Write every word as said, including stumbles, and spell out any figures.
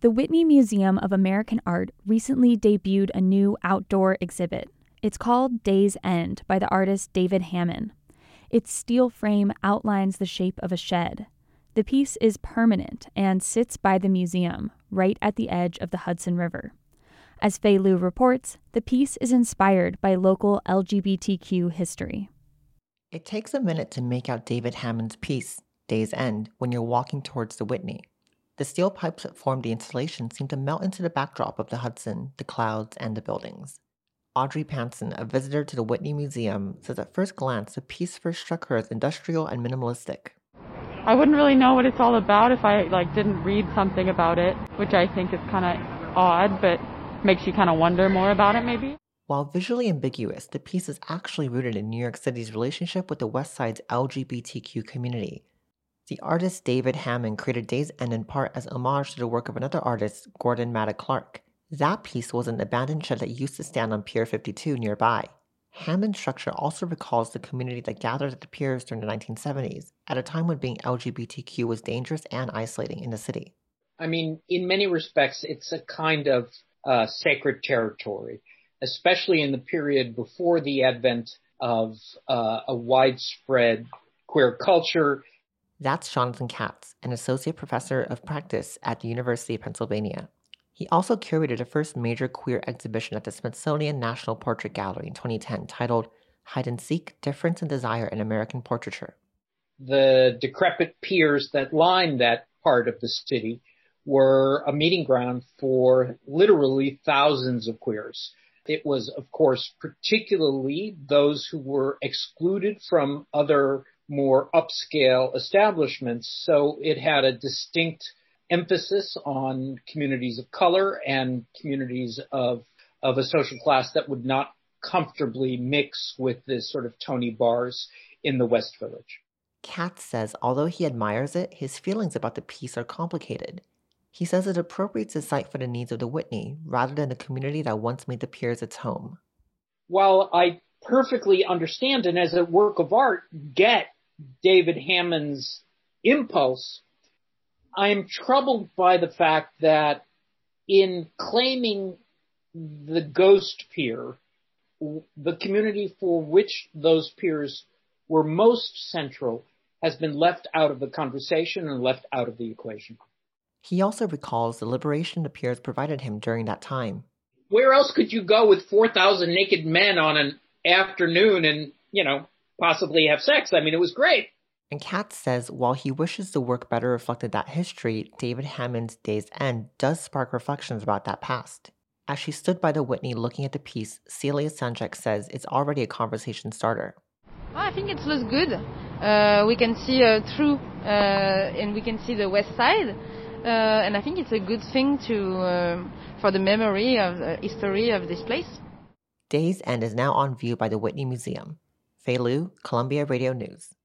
The Whitney Museum of American Art recently debuted a new outdoor exhibit. It's called Day's End by the artist David Hammons. Its steel frame outlines the shape of a shed. The piece is permanent and sits by the museum, right at the edge of the Hudson River. As Fei Liu reports, the piece is inspired by local L G B T Q history. It takes a minute to make out David Hammons' piece, Day's End, when you're walking towards the Whitney. The steel pipes that formed the installation seem to melt into the backdrop of the Hudson, the clouds, and the buildings. Audrey Panson, a visitor to the Whitney Museum, says at first glance the piece first struck her as industrial and minimalistic. I wouldn't really know what it's all about if I like didn't read something about it, which I think is kind of odd, but makes you kind of wonder more about it maybe. While visually ambiguous, the piece is actually rooted in New York City's relationship with the West Side's L G B T Q community. The artist David Hammons created Day's End in part as homage to the work of another artist, Gordon Matta-Clark. That piece was an abandoned shed that used to stand on Pier fifty-two nearby. Hammons' structure also recalls the community that gathered at the piers during the nineteen seventies, at a time when being L G B T Q was dangerous and isolating in the city. I mean, in many respects, it's a kind of uh, sacred territory, especially in the period before the advent of uh, a widespread queer culture. That's Jonathan Katz, an associate professor of practice at the University of Pennsylvania. He also curated a first major queer exhibition at the Smithsonian National Portrait Gallery in twenty ten titled Hide and Seek: Difference and Desire in American Portraiture. The decrepit piers that lined that part of the city were a meeting ground for literally thousands of queers. It was, of course, particularly those who were excluded from other more upscale establishments, so it had a distinct emphasis on communities of color and communities of of a social class that would not comfortably mix with this sort of Tony bars in the West Village. Katz says although he admires it, his feelings about the piece are complicated. He says it appropriates the site for the needs of the Whitney rather than the community that once made the piers its home. While I perfectly understand and as a work of art get David Hammons' impulse, I am troubled by the fact that in claiming the ghost pier, the community for which those piers were most central has been left out of the conversation and left out of the equation. He also recalls the liberation the piers provided him during that time. Where else could you go with four thousand naked men on an afternoon and, you know, possibly have sex? I mean, it was great. And Katz says while he wishes the work better reflected that history, David Hammons' Day's End does spark reflections about that past. As she stood by the Whitney looking at the piece, Celia Sanjek says it's already a conversation starter. Well, I think it looks good. Uh, we can see uh, through uh, and we can see the West Side. Uh, and I think it's a good thing to um, for the memory of the history of this place. Day's End is now on view by the Whitney Museum. Fei Liu, Columbia Radio News.